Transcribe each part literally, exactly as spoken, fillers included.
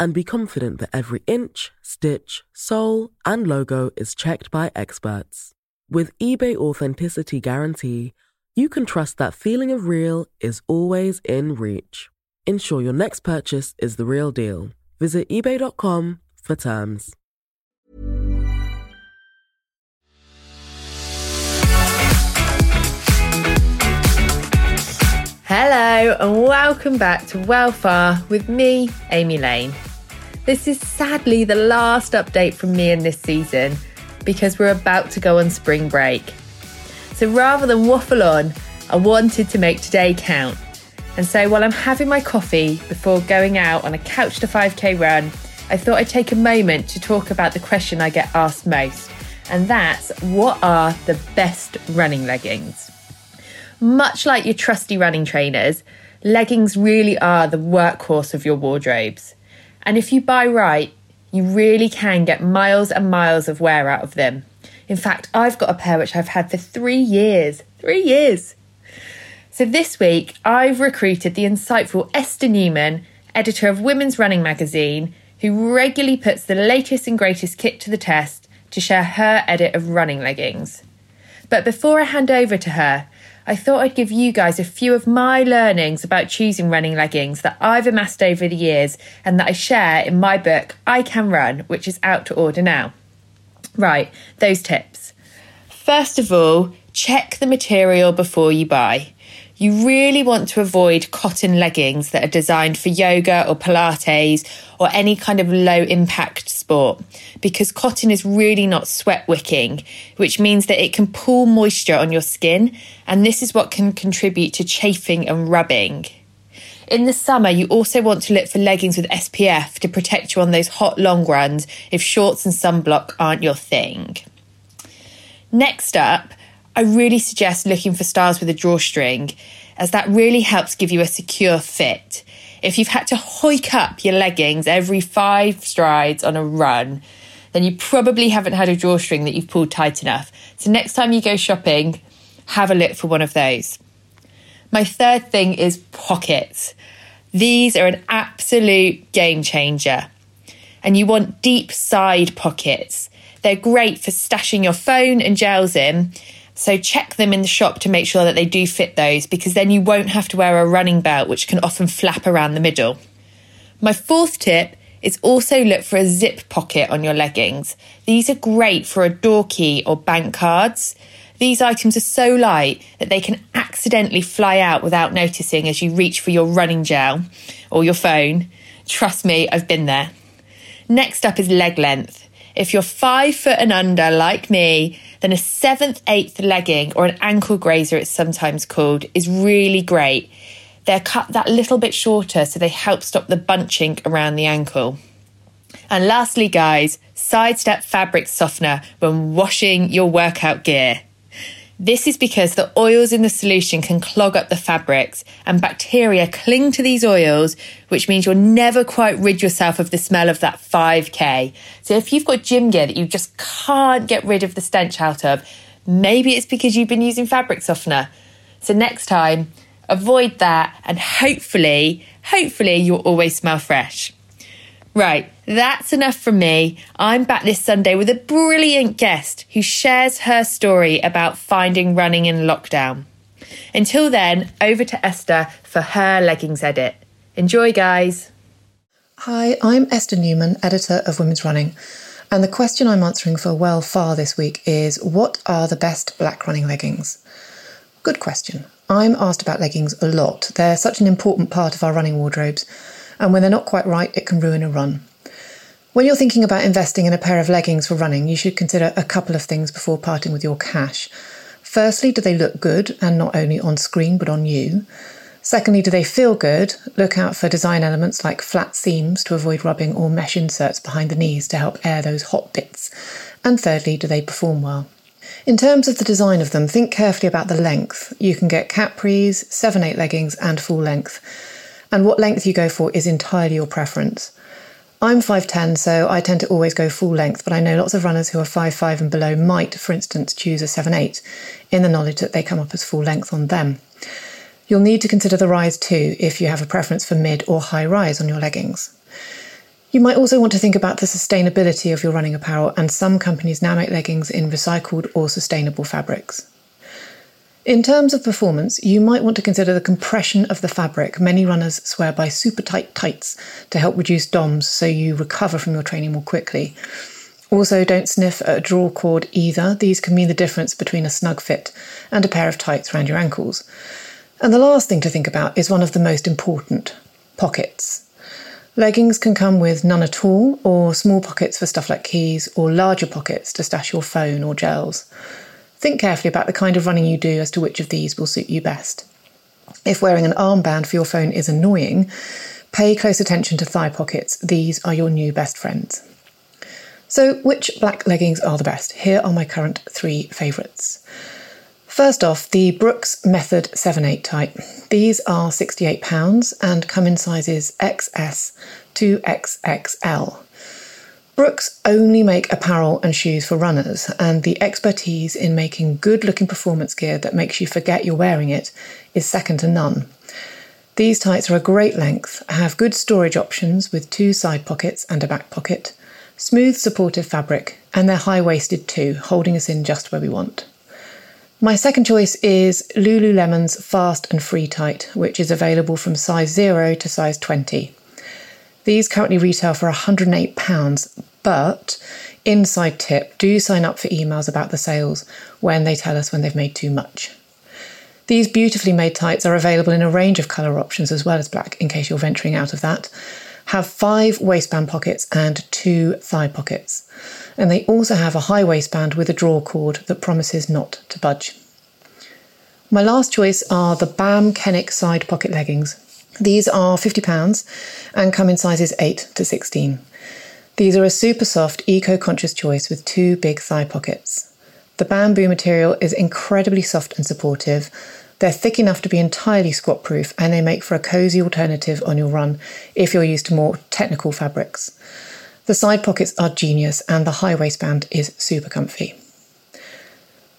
and be confident that every inch, stitch, sole, and logo is checked by experts. With eBay Authenticity Guarantee, you can trust that feeling of real is always in reach. Ensure your next purchase is the real deal. Visit ebay dot com for terms. Hello and welcome back to Wellfar with me, Amy Lane. This is sadly the last update from me in this season because we're about to go on spring break. So rather than waffle on, I wanted to make today count. And so while I'm having my coffee before going out on a couch to five K run, I thought I'd take a moment to talk about the question I get asked most. And that's, what are the best running leggings? Much like your trusty running trainers, leggings really are the workhorse of your wardrobes. And if you buy right, you really can get miles and miles of wear out of them. In fact, I've got a pair which I've had for three years. Three years! So this week, I've recruited the insightful Esther Newman, editor of Women's Running Magazine, who regularly puts the latest and greatest kit to the test to share her edit of running leggings. But before I hand over to her, I thought I'd give you guys a few of my learnings about choosing running leggings that I've amassed over the years and that I share in my book, I Can Run, which is out to order now. Right, those tips. First of all, check the material before you buy. You really want to avoid cotton leggings that are designed for yoga or Pilates or any kind of low impact sport, because cotton is really not sweat wicking, which means that it can pool moisture on your skin, and this is what can contribute to chafing and rubbing. In the summer, you also want to look for leggings with S P F to protect you on those hot long runs if shorts and sunblock aren't your thing. Next up, I really suggest looking for styles with a drawstring, as that really helps give you a secure fit. If you've had to hoik up your leggings every five strides on a run, then you probably haven't had a drawstring that you've pulled tight enough. So next time you go shopping, have a look for one of those. My third thing is pockets. These are an absolute game changer. And you want deep side pockets. They're great for stashing your phone and gels in. So check them in the shop to make sure that they do fit those, because then you won't have to wear a running belt, which can often flap around the middle. My fourth tip is also look for a zip pocket on your leggings. These are great for a door key or bank cards. These items are so light that they can accidentally fly out without noticing as you reach for your running gel or your phone. Trust me, I've been there. Next up is leg length. If you're five foot and under, like me, then a seventh, eighth legging, or an ankle grazer it's sometimes called, is really great. They're cut that little bit shorter so they help stop the bunching around the ankle. And lastly, guys, sidestep fabric softener when washing your workout gear. This is because the oils in the solution can clog up the fabrics and bacteria cling to these oils, which means you'll never quite rid yourself of the smell of that five K. So if you've got gym gear that you just can't get rid of the stench out of, maybe it's because you've been using fabric softener. So next time, avoid that, and hopefully, hopefully you'll always smell fresh. Right, that's enough from me. I'm back this Sunday with a brilliant guest who shares her story about finding running in lockdown. Until then, over to Esther for her leggings edit. Enjoy, guys. Hi, I'm Esther Newman, editor of Women's Running. And the question I'm answering for Wellfar this week is, what are the best black running leggings? Good question. I'm asked about leggings a lot. They're such an important part of our running wardrobes. And when they're not quite right, it can ruin a run. When you're thinking about investing in a pair of leggings for running, you should consider a couple of things before parting with your cash. Firstly, do they look good, and not only on screen, but on you? Secondly, do they feel good? Look out for design elements like flat seams to avoid rubbing, or mesh inserts behind the knees to help air those hot bits. And thirdly, do they perform well? In terms of the design of them, think carefully about the length. You can get capris, seven eight leggings and full length. And what length you go for is entirely your preference. I'm five ten, so I tend to always go full length, but I know lots of runners who are five five and below might, for instance, choose a seven eight in the knowledge that they come up as full length on them. You'll need to consider the rise too if you have a preference for mid or high rise on your leggings. You might also want to think about the sustainability of your running apparel, and some companies now make leggings in recycled or sustainable fabrics. In terms of performance, you might want to consider the compression of the fabric. Many runners swear by super tight tights to help reduce D O M S so you recover from your training more quickly. Also, don't sniff at a draw cord either. These can mean the difference between a snug fit and a pair of tights around your ankles. And the last thing to think about is one of the most important, pockets. Leggings can come with none at all, or small pockets for stuff like keys, or larger pockets to stash your phone or gels. Think carefully about the kind of running you do as to which of these will suit you best. If wearing an armband for your phone is annoying, pay close attention to thigh pockets. These are your new best friends. So, which black leggings are the best? Here are my current three favourites. First off, the Brooks Method seven eight type. These are sixty-eight pounds and come in sizes X S to X X L. Brooks only make apparel and shoes for runners, and the expertise in making good-looking performance gear that makes you forget you're wearing it is second to none. These tights are a great length, have good storage options with two side pockets and a back pocket, smooth supportive fabric, and they're high-waisted too, holding us in just where we want. My second choice is Lululemon's Fast and Free Tight, which is available from size zero to size twenty. These currently retail for one hundred and eight pounds, but inside tip, do sign up for emails about the sales when they tell us when they've made too much. These beautifully made tights are available in a range of colour options as well as black, in case you're venturing out of that. Have five waistband pockets and two thigh pockets. And they also have a high waistband with a draw cord that promises not to budge. My last choice are the BAM Kenick side pocket leggings. These are fifty pounds and come in sizes eight to sixteen. These are a super soft, eco-conscious choice with two big thigh pockets. The bamboo material is incredibly soft and supportive. They're thick enough to be entirely squat-proof, and they make for a cosy alternative on your run if you're used to more technical fabrics. The side pockets are genius, and the high waistband is super comfy.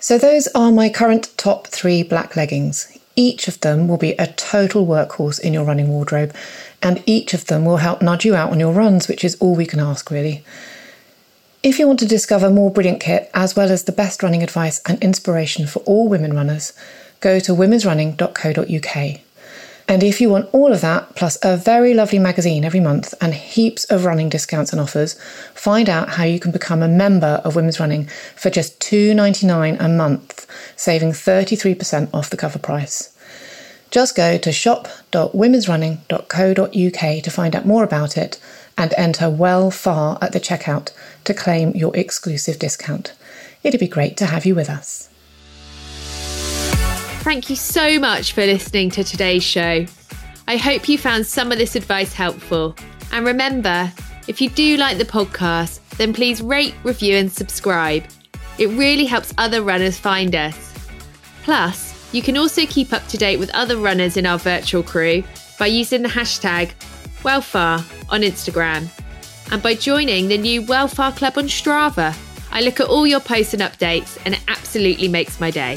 So those are my current top three black leggings. Each of them will be a total workhorse in your running wardrobe, and each of them will help nudge you out on your runs, which is all we can ask, really. If you want to discover more brilliant kit, as well as the best running advice and inspiration for all women runners, go to womens running dot co dot U K. And if you want all of that, plus a very lovely magazine every month and heaps of running discounts and offers, find out how you can become a member of Women's Running for just two pounds ninety-nine a month, saving thirty-three percent off the cover price. Just go to shop dot womens running dot co dot U K to find out more about it and enter Wellfar at the checkout to claim your exclusive discount. It'd be great to have you with us. Thank you so much for listening to today's show. I hope you found some of this advice helpful. And remember, if you do like the podcast, then please rate, review and subscribe. It really helps other runners find us. Plus, you can also keep up to date with other runners in our virtual crew by using the hashtag Wellfar on Instagram and by joining the new Wellfar Club on Strava. I look at all your posts and updates, and it absolutely makes my day.